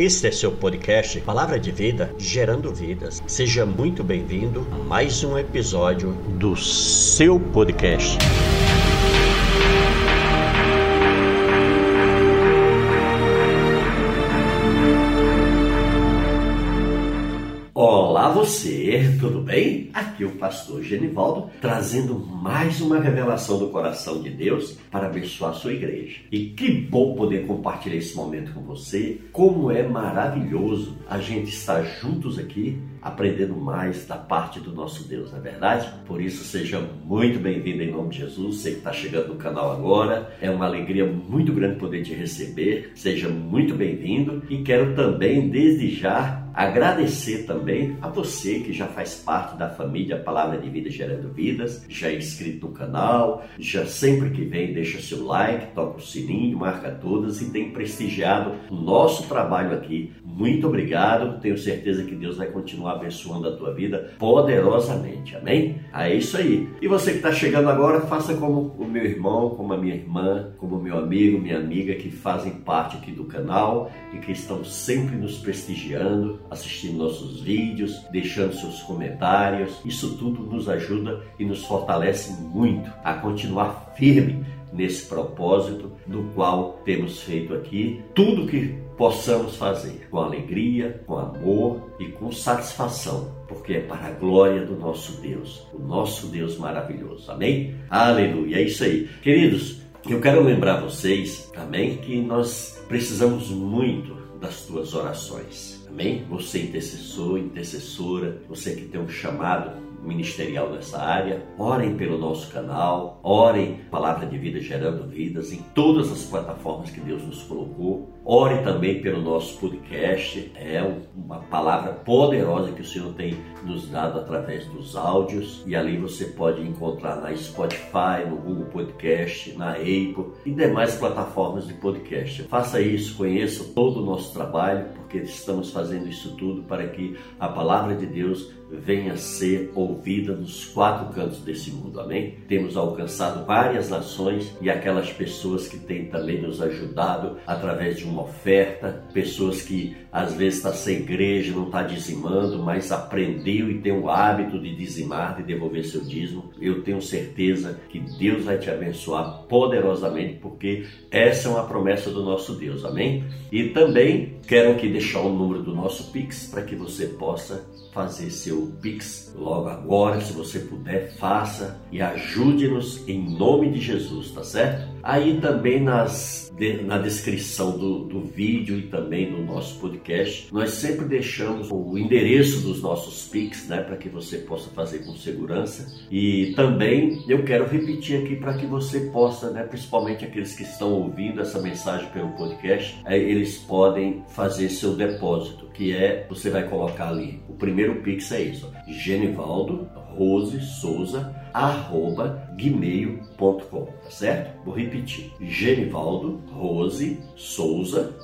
Este é seu podcast Palavra de Vida Gerando Vidas. Seja muito bem-vindo a mais um episódio do seu podcast. Olá você, tudo bem? Aqui o pastor Genivaldo, trazendo mais uma revelação do coração de Deus para abençoar a sua igreja. E que bom poder compartilhar esse momento com você, como é maravilhoso a gente estar juntos aqui, aprendendo mais da parte do nosso Deus, não é verdade? Por isso, seja muito bem-vindo em nome de Jesus, você que está chegando no canal agora, é uma alegria muito grande poder te receber, seja muito bem-vindo e quero também, desde já, agradecer também a você que já faz parte da família Palavra de Vida Gerando Vidas, já é inscrito no canal, já sempre que vem deixa seu like, toca o sininho, marca todas e tem prestigiado o nosso trabalho aqui. Muito obrigado, tenho certeza que Deus vai continuar abençoando a tua vida poderosamente, amém? É isso aí. E você que está chegando agora, faça como o meu irmão, como a minha irmã, como o meu amigo, minha amiga que fazem parte aqui do canal e que estão sempre nos prestigiando, assistindo nossos vídeos, deixando seus comentários. Isso tudo nos ajuda e nos fortalece muito a continuar firme nesse propósito do qual temos feito aqui tudo que possamos fazer com alegria, com amor e com satisfação, porque é para a glória do nosso Deus, o nosso Deus maravilhoso, amém? Aleluia, é isso aí. Queridos, eu quero lembrar vocês também que nós precisamos muito das tuas orações, amém? Você intercessor, intercessora, você que tem um chamado ministerial nessa área, orem pelo nosso canal, orem Palavra de Vida Gerando Vidas em todas as plataformas que Deus nos colocou, orem também pelo nosso podcast, é uma palavra poderosa que o Senhor tem nos dado através dos áudios e ali você pode encontrar na Spotify, no Google Podcast, na Apple e demais plataformas de podcast. Faça isso, conheça todo o nosso trabalho, porque estamos fazendo isso tudo para que a Palavra de Deus venha ser ouvida nos quatro cantos desse mundo, amém? Temos alcançado várias nações e aquelas pessoas que têm também nos ajudado através de uma oferta, pessoas que às vezes estão sem igreja, não estão dizimando, mas aprendeu e tem o hábito de dizimar, de devolver seu dízimo. Eu tenho certeza que Deus vai te abençoar poderosamente, porque essa é uma promessa do nosso Deus, amém? E também quero aqui deixar o número do nosso Pix para que você possa fazer seu Pix logo agora, se você puder, faça e ajude-nos em nome de Jesus, tá certo? Aí também na descrição do vídeo e também no nosso podcast, nós sempre deixamos o endereço dos nossos Pix, né, para que você possa fazer com segurança. E também eu quero repetir aqui para que você possa, né, principalmente aqueles que estão ouvindo essa mensagem pelo podcast, eles podem fazer seu depósito, que é, você vai colocar ali, o primeiro Pix é isso, Genivaldo Rose Souza @gmail.com, tá certo? Vou repetir, Genivaldo Rose Souza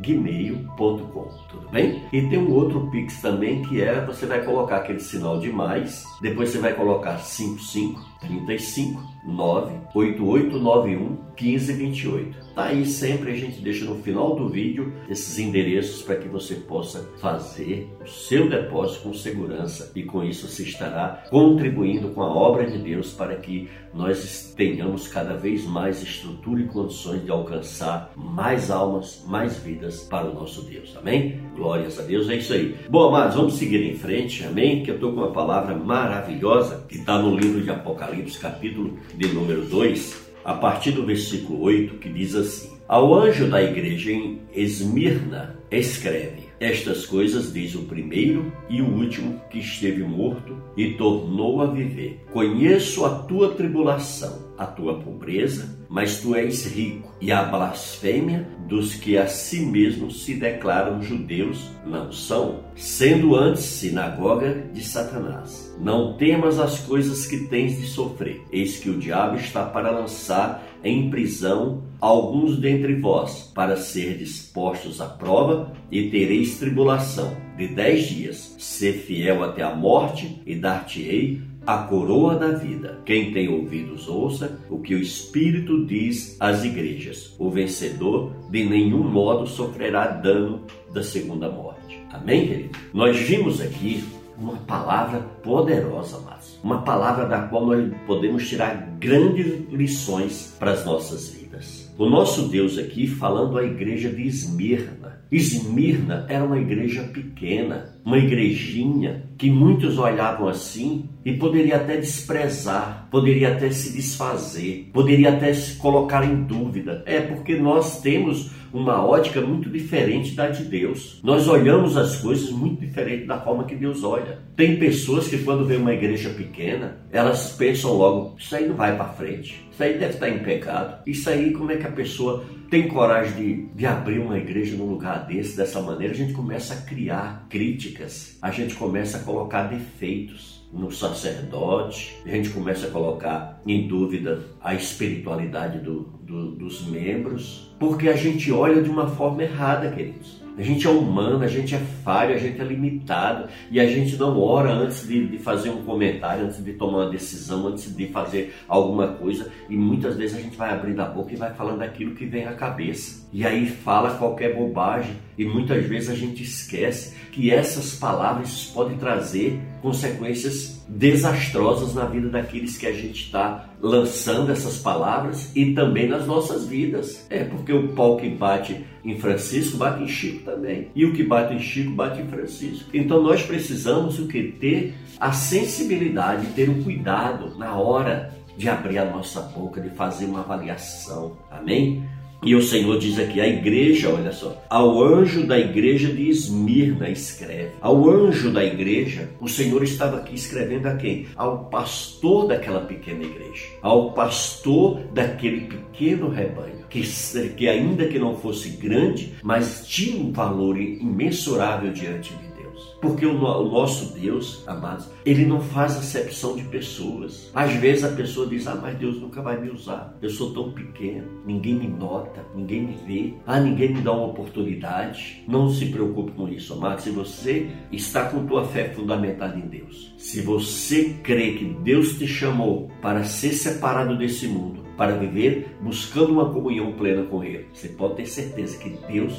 @gmail.com, tudo bem? E tem um outro Pix também que é, você vai colocar aquele sinal de mais, depois você vai colocar 55 35 9 8891 1528. Tá aí, sempre a gente deixa no final do vídeo esses endereços para que você possa fazer o seu depósito com segurança e com isso você estará contribuindo com a obra de Deus para que nós tenhamos cada vez mais estrutura e condições de alcançar mais almas, mais vidas para o nosso Deus, amém? Glórias a Deus, é isso aí. Bom, amados, vamos seguir em frente, amém? Que eu estou com uma palavra maravilhosa que está no livro de Apocalipse, capítulo de número 2, a partir do versículo 8, que diz assim: Ao anjo da igreja em Esmirna escreve: Estas coisas diz o primeiro e o último que esteve morto e tornou a viver. Conheço a tua tribulação, a tua pobreza, mas tu és rico, e a blasfêmia dos que a si mesmos se declaram judeus não são, sendo antes sinagoga de Satanás. Não temas as coisas que tens de sofrer. Eis que o diabo está para lançar em prisão alguns dentre vós, para serdes postos à prova, e tereis tribulação de 10 dias. Ser fiel até a morte, e dar-te-ei a coroa da vida. Quem tem ouvidos, ouça o que o Espírito diz às igrejas. O vencedor de nenhum modo sofrerá dano da segunda morte. Amém, querido? Nós vimos aqui uma palavra poderosa, mas uma palavra da qual nós podemos tirar grandes lições para as nossas vidas. O nosso Deus aqui falando à igreja de Esmirna. Esmirna era uma igreja pequena, uma igrejinha que muitos olhavam assim e poderia até desprezar, poderia até se desfazer, poderia até se colocar em dúvida. É porque nós temos uma ótica muito diferente da de Deus. Nós olhamos as coisas muito diferente da forma que Deus olha. Tem pessoas que quando vê uma igreja pequena, elas pensam logo, isso aí não vai para frente, isso aí deve estar em pecado, isso aí como é que a pessoa tem coragem de abrir uma igreja num lugar desse, dessa maneira? A gente começa a criar críticas, a gente começa a colocar defeitos no sacerdote, a gente começa a colocar em dúvida a espiritualidade dos membros, porque a gente olha de uma forma errada, queridos. A gente é humano, a gente é falho, a gente é limitado e a gente não ora antes de fazer um comentário, antes de tomar uma decisão, antes de fazer alguma coisa, e muitas vezes a gente vai abrindo a boca e vai falando aquilo que vem à cabeça e aí fala qualquer bobagem, e muitas vezes a gente esquece que essas palavras podem trazer consequências desastrosas na vida daqueles que a gente está lançando essas palavras e também nas nossas vidas. É porque o pau que bate em Francisco bate em Chico também, e o que bate em Chico bate em Francisco. Então nós precisamos o que? Ter a sensibilidade, ter o cuidado na hora de abrir a nossa boca, de fazer uma avaliação. Amém? E o Senhor diz aqui, a igreja, olha só, ao anjo da igreja de Esmirna escreve. Ao anjo da igreja, o Senhor estava aqui escrevendo a quem? Ao pastor daquela pequena igreja, ao pastor daquele pequeno rebanho, que ainda que não fosse grande, mas tinha um valor imensurável diante de Deus. Porque o nosso Deus, amados, ele não faz acepção de pessoas. Às vezes a pessoa diz, mas Deus nunca vai me usar, eu sou tão pequeno, ninguém me nota, ninguém me vê, ninguém me dá uma oportunidade. Não se preocupe com isso, amados. Se você está com tua fé fundamentada em Deus, se você crê que Deus te chamou para ser separado desse mundo, para viver buscando uma comunhão plena com Ele, você pode ter certeza que Deus,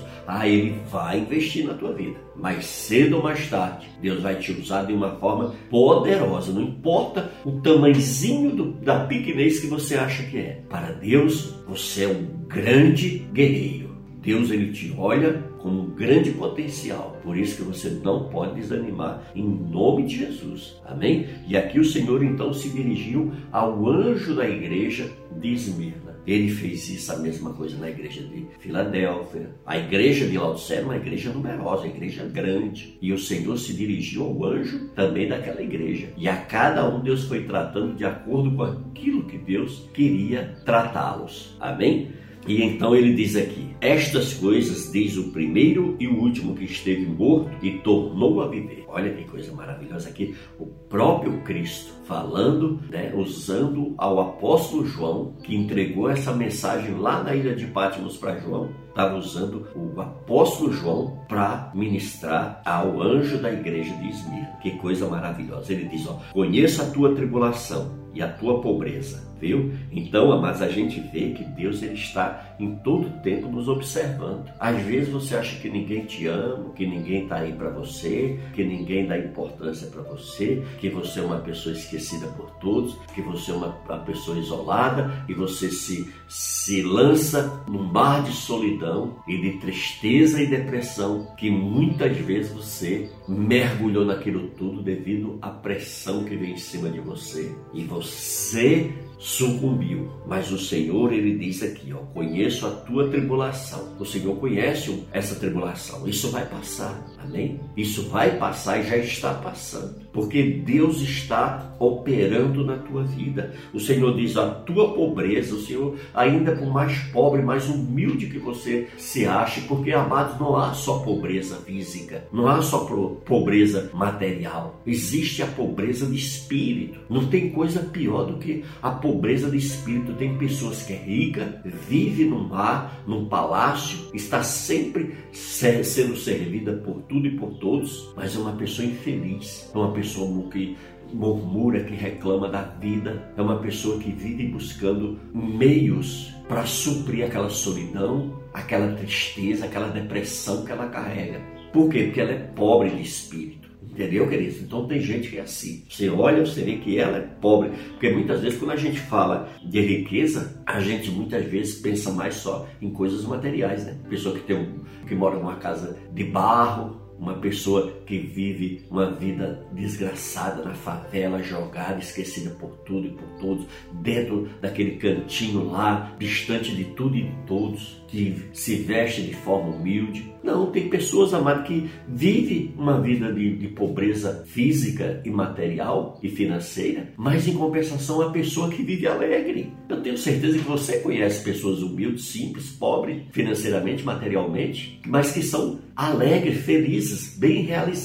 Ele vai investir na tua vida. Mais cedo ou mais tarde, Deus vai te usar de uma forma poderosa. Não importa o tamanhozinho da pequenez que você acha que é. Para Deus, você é um grande guerreiro. Deus, Ele te olha como um grande potencial. Por isso que você não pode desanimar, em nome de Jesus. Amém? E aqui o Senhor então se dirigiu ao anjo da igreja de Esmirna. Ele fez isso, a mesma coisa na igreja de Filadélfia. A igreja de Laodiceia é uma igreja numerosa, uma igreja grande. E o Senhor se dirigiu ao anjo também daquela igreja. E a cada um Deus foi tratando de acordo com aquilo que Deus queria tratá-los. Amém? E então ele diz aqui, estas coisas diz o primeiro e o último que esteve morto e tornou a viver. Olha que coisa maravilhosa aqui, o próprio Cristo falando, usando ao apóstolo João, que entregou essa mensagem lá na ilha de Patmos para João. Estava usando o apóstolo João para ministrar ao anjo da igreja de Esmirna. Que coisa maravilhosa. Ele diz, conheça a tua tribulação e a tua pobreza, viu? Então, amados, a gente vê que Deus, ele está em todo tempo nos observando. Às vezes você acha que ninguém te ama, que ninguém está aí para você, que ninguém dá importância para você, que você é uma pessoa esquecida por todos, que você é uma pessoa isolada e você se lança num mar de solidão e de tristeza e depressão, que muitas vezes você mergulhou naquilo tudo devido à pressão que vem em cima de você e você sucumbiu. Mas o Senhor, ele diz aqui, conheço a tua tribulação. O Senhor conhece essa tribulação, isso vai passar, amém? Isso vai passar e já está passando, porque Deus está operando na tua vida. O Senhor diz, a tua pobreza, o Senhor, ainda por mais pobre, mais humilde que você se ache, porque, amados, não há só pobreza física, não há só pobreza material, existe a pobreza de espírito. Não tem coisa pior do que a pobreza pobreza de espírito. Tem pessoas que é rica, vive num lar, num palácio, está sempre sendo servida por tudo e por todos, mas é uma pessoa infeliz, é uma pessoa que murmura, que reclama da vida, é uma pessoa que vive buscando meios para suprir aquela solidão, aquela tristeza, aquela depressão que ela carrega. Por quê? Porque ela é pobre de espírito. Entendeu, querido? Então tem gente que é assim. Você olha, você vê que ela é pobre. Porque muitas vezes quando a gente fala de riqueza, a gente muitas vezes pensa mais só em coisas materiais, né? Pessoa que que mora numa casa de barro, uma pessoa que vive uma vida desgraçada na favela, jogada, esquecida por tudo e por todos, dentro daquele cantinho lá, distante de tudo e de todos, que se veste de forma humilde. Não, tem pessoas, amadas, que vivem uma vida de pobreza física e material e financeira, mas em compensação a pessoa que vive alegre. Eu tenho certeza que você conhece pessoas humildes, simples, pobres, financeiramente, materialmente, mas que são alegres, felizes, bem realizadas,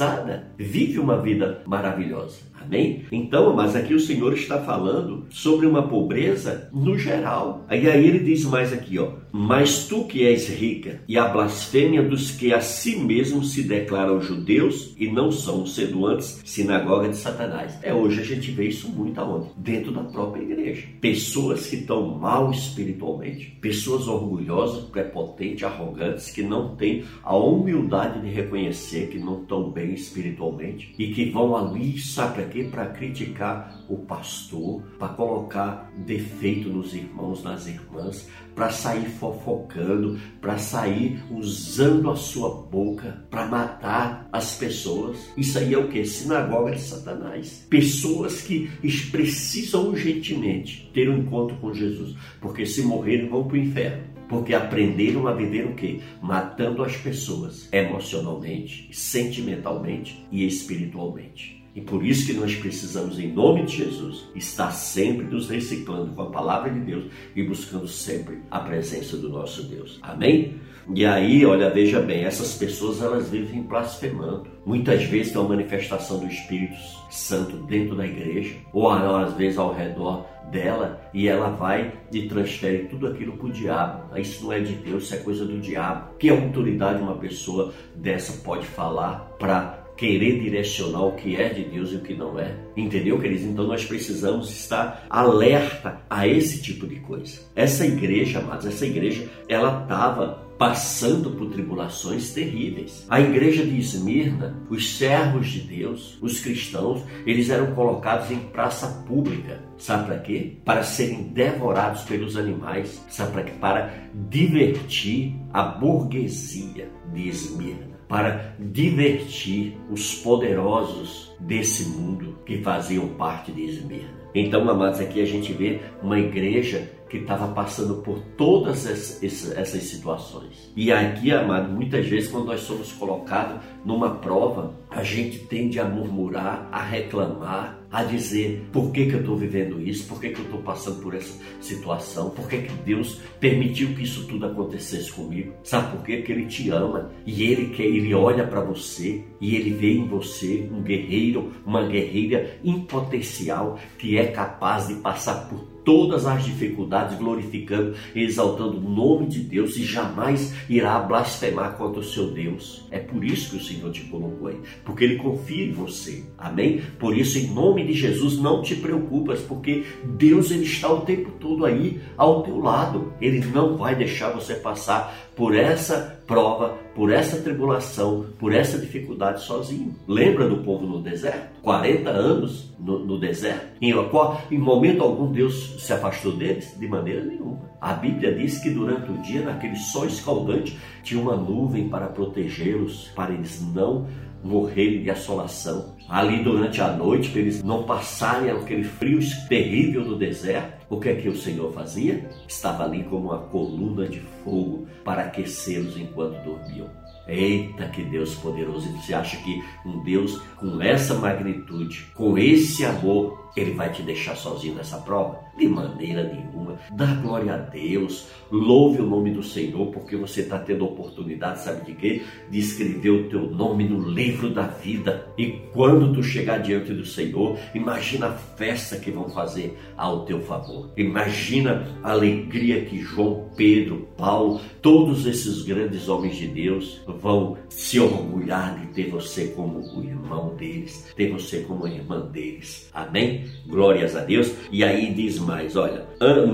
vive uma vida maravilhosa. Amém? Então, mas aqui o Senhor está falando sobre uma pobreza no geral. E aí ele diz mais aqui, ó. Mas tu que és rica, e a blasfêmia dos que a si mesmos se declaram judeus e não são, sendo antes sinagoga de Satanás. Hoje a gente vê isso muito aonde? Dentro da própria igreja. Pessoas que estão mal espiritualmente, pessoas orgulhosas, prepotentes, arrogantes, que não têm a humildade de reconhecer que não estão bem espiritualmente e que vão ali, sabe, para criticar o pastor, para colocar defeito nos irmãos, nas irmãs, para sair fofocando, para sair usando a sua boca para matar as pessoas. Isso aí é o que? Sinagoga de Satanás. Pessoas que precisam urgentemente ter um encontro com Jesus, porque se morrerem vão para o inferno. Porque aprenderam a viver o quê? Matando as pessoas emocionalmente, sentimentalmente e espiritualmente. E por isso que nós precisamos, em nome de Jesus, estar sempre nos reciclando com a palavra de Deus e buscando sempre a presença do nosso Deus. Amém? E aí, olha, veja bem, essas pessoas, elas vivem blasfemando. Muitas vezes tem uma manifestação do Espírito Santo dentro da igreja, ou às vezes ao redor dela, e ela vai e transfere tudo aquilo para o diabo. Isso não é de Deus, isso é coisa do diabo. Que autoridade uma pessoa dessa pode falar para querer direcionar o que é de Deus e o que não é? Entendeu, queridos? Então nós precisamos estar alerta a esse tipo de coisa. Essa igreja, amados, essa igreja, ela estava passando por tribulações terríveis. A igreja de Esmirna, os servos de Deus, os cristãos, eles eram colocados em praça pública. Sabe para quê? Para serem devorados pelos animais. Sabe para quê? Para divertir a burguesia de Esmirna, para divertir os poderosos desse mundo que faziam parte de Esmirna. Então, amados, aqui a gente vê uma igreja que estava passando por todas essas situações. E aqui, amado, muitas vezes quando nós somos colocados numa prova, a gente tende a murmurar, a reclamar, a dizer por que eu estou vivendo isso, por que eu estou passando por essa situação, por que Deus permitiu que isso tudo acontecesse comigo. Sabe por quê? Porque Ele te ama e Ele olha para você e Ele vê em você um guerreiro, uma guerreira em potencial que é capaz de passar por todas as dificuldades, glorificando, exaltando o nome de Deus e jamais irá blasfemar contra o seu Deus. É por isso que o Senhor te colocou aí, porque Ele confia em você. Amém? Por isso, em nome de Jesus, não te preocupas, porque Deus, Ele está o tempo todo aí ao teu lado. Ele não vai deixar você passar por essa prova, por essa tribulação, por essa dificuldade sozinho. Lembra do povo no deserto? 40 anos no deserto. Em momento algum Deus se afastou deles? De maneira nenhuma. A Bíblia diz que durante o dia, naquele sol escaldante, tinha uma nuvem para protegê-los, para eles não morrerem de assolação. Ali durante a noite, para eles não passarem aquele frio terrível do deserto, o que é que o Senhor fazia? Estava ali como uma coluna de fogo para aquecê-los enquanto dormiam. Eita, que Deus poderoso! Você acha que um Deus com essa magnitude, com esse amor Ele vai te deixar sozinho nessa prova? De maneira nenhuma. Dá glória a Deus, louve o nome do Senhor, porque você está tendo a oportunidade, sabe de quê? De escrever o teu nome no livro da vida. E quando tu chegar diante do Senhor, imagina a festa que vão fazer ao teu favor. Imagina a alegria que João, Pedro, Paulo, todos esses grandes homens de Deus vão se orgulhar de ter você como o irmão deles, ter você como a irmã deles. Amém? Glórias a Deus. E aí diz mais, olha,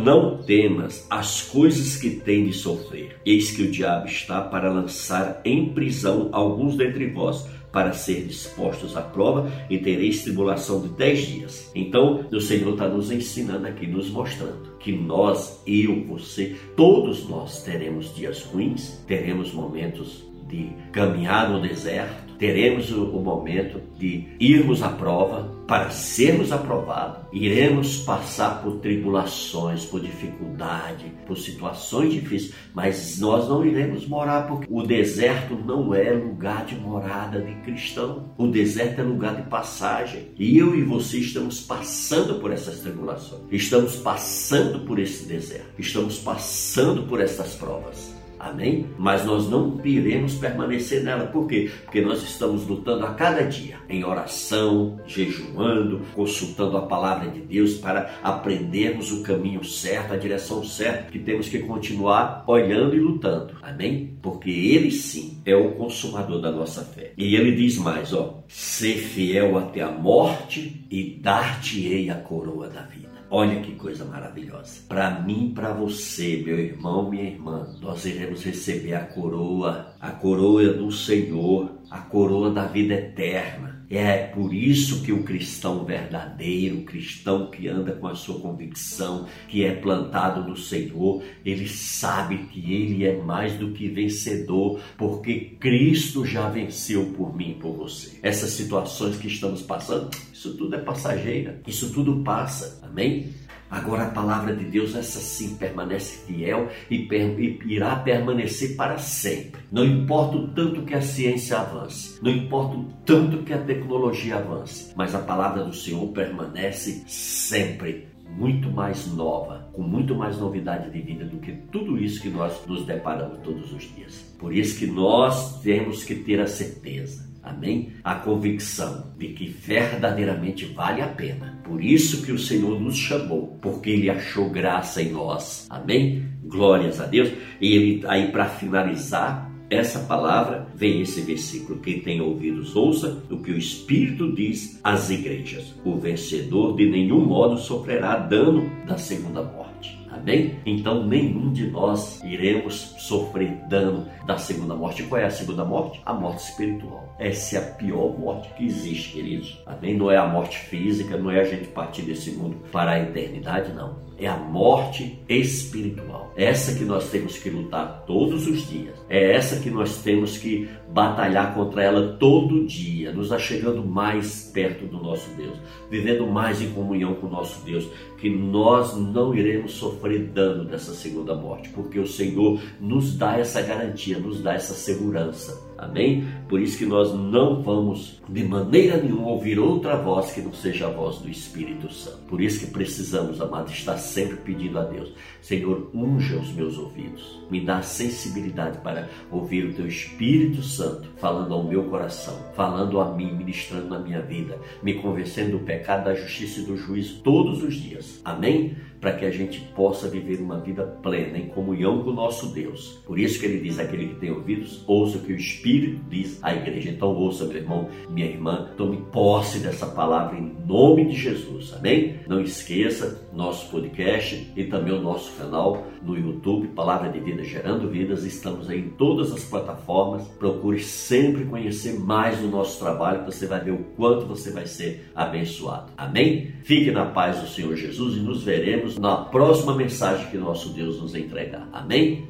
não temas as coisas que tem de sofrer. Eis que o diabo está para lançar em prisão alguns dentre vós, para seres postos à prova, e tereis tribulação de 10 dias. Então, o Senhor está nos ensinando aqui, nos mostrando que nós, eu, você, todos nós teremos dias ruins, teremos momentos de caminhar no deserto, teremos o momento de irmos à prova, para sermos aprovados, iremos passar por tribulações, por dificuldade, por situações difíceis, mas nós não iremos morar, porque o deserto não é lugar de morada de cristão, o deserto é lugar de passagem, e eu e você estamos passando por essas tribulações, estamos passando por esse deserto, estamos passando por essas provas. Amém? Mas nós não iremos permanecer nela. Por quê? Porque nós estamos lutando a cada dia, em oração, jejuando, consultando a palavra de Deus para aprendermos o caminho certo, a direção certa, que temos que continuar olhando e lutando. Amém? Porque Ele sim é o consumador da nossa fé. E Ele diz mais, ó, ser fiel até a morte e dar-te-ei a coroa da vida. Olha que coisa maravilhosa. Para mim, para você, meu irmão, minha irmã, nós iremos receber a coroa do Senhor, a coroa da vida eterna. É por isso que o cristão verdadeiro, o cristão que anda com a sua convicção, que é plantado no Senhor, ele sabe que ele é mais do que vencedor, porque Cristo já venceu por mim e por você. Essas situações que estamos passando, isso tudo é passageira, isso tudo passa, amém? Agora a palavra de Deus, essa sim, permanece fiel e irá permanecer para sempre. Não importa o tanto que a ciência avance, não importa o tanto que a tecnologia avance, mas a palavra do Senhor permanece sempre muito mais nova, com muito mais novidade de vida do que tudo isso que nós nos deparamos todos os dias. Por isso que nós temos que ter a certeza, amém? A convicção de que verdadeiramente vale a pena. Por isso que o Senhor nos chamou, porque Ele achou graça em nós. Amém? Glórias a Deus. E Ele, aí para finalizar essa palavra, vem esse versículo. Quem tem ouvidos, ouça o que o Espírito diz às igrejas. O vencedor de nenhum modo sofrerá dano da segunda morte. Amém? Então nenhum de nós iremos sofrer dano da segunda morte. Qual é a segunda morte? A morte espiritual. Essa é a pior morte que existe, queridos. Amém? Não é a morte física, não é a gente partir desse mundo para a eternidade, não. É a morte espiritual. Essa que nós temos que lutar todos os dias. É essa que nós temos que batalhar contra ela todo dia, nos achegando mais perto do nosso Deus, vivendo mais em comunhão com o nosso Deus, que nós não iremos sofrer dano dessa segunda morte, porque o Senhor nos dá essa garantia, nos dá essa segurança. Amém? Por isso que nós não vamos de maneira nenhuma ouvir outra voz que não seja a voz do Espírito Santo. Por isso que precisamos, amado, estar sempre pedindo a Deus: Senhor, unja os meus ouvidos, me dá sensibilidade para ouvir o Teu Espírito Santo falando ao meu coração, falando a mim, ministrando na minha vida, me convencendo do pecado, da justiça e do juízo todos os dias. Amém? Para que a gente possa viver uma vida plena, em comunhão com o nosso Deus. Por isso que Ele diz: aquele que tem ouvidos, ouça o que o Espírito diz à igreja. Então ouça, meu irmão, minha irmã, tome posse dessa palavra em nome de Jesus, amém? Não esqueça nosso podcast e também o nosso canal no YouTube, Palavra de Vida Gerando Vidas. Estamos aí em todas as plataformas. Procure sempre conhecer mais do nosso trabalho, você vai ver o quanto você vai ser abençoado, amém? Fique na paz do Senhor Jesus e nos veremos na próxima mensagem que nosso Deus nos entregar. Amém?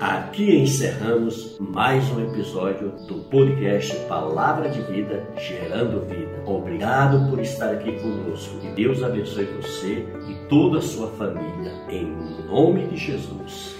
Aqui encerramos mais um episódio do podcast Palavra de Vida Gerando Vida. Obrigado por estar aqui conosco. Que Deus abençoe você e toda a sua família. Em nome de Jesus.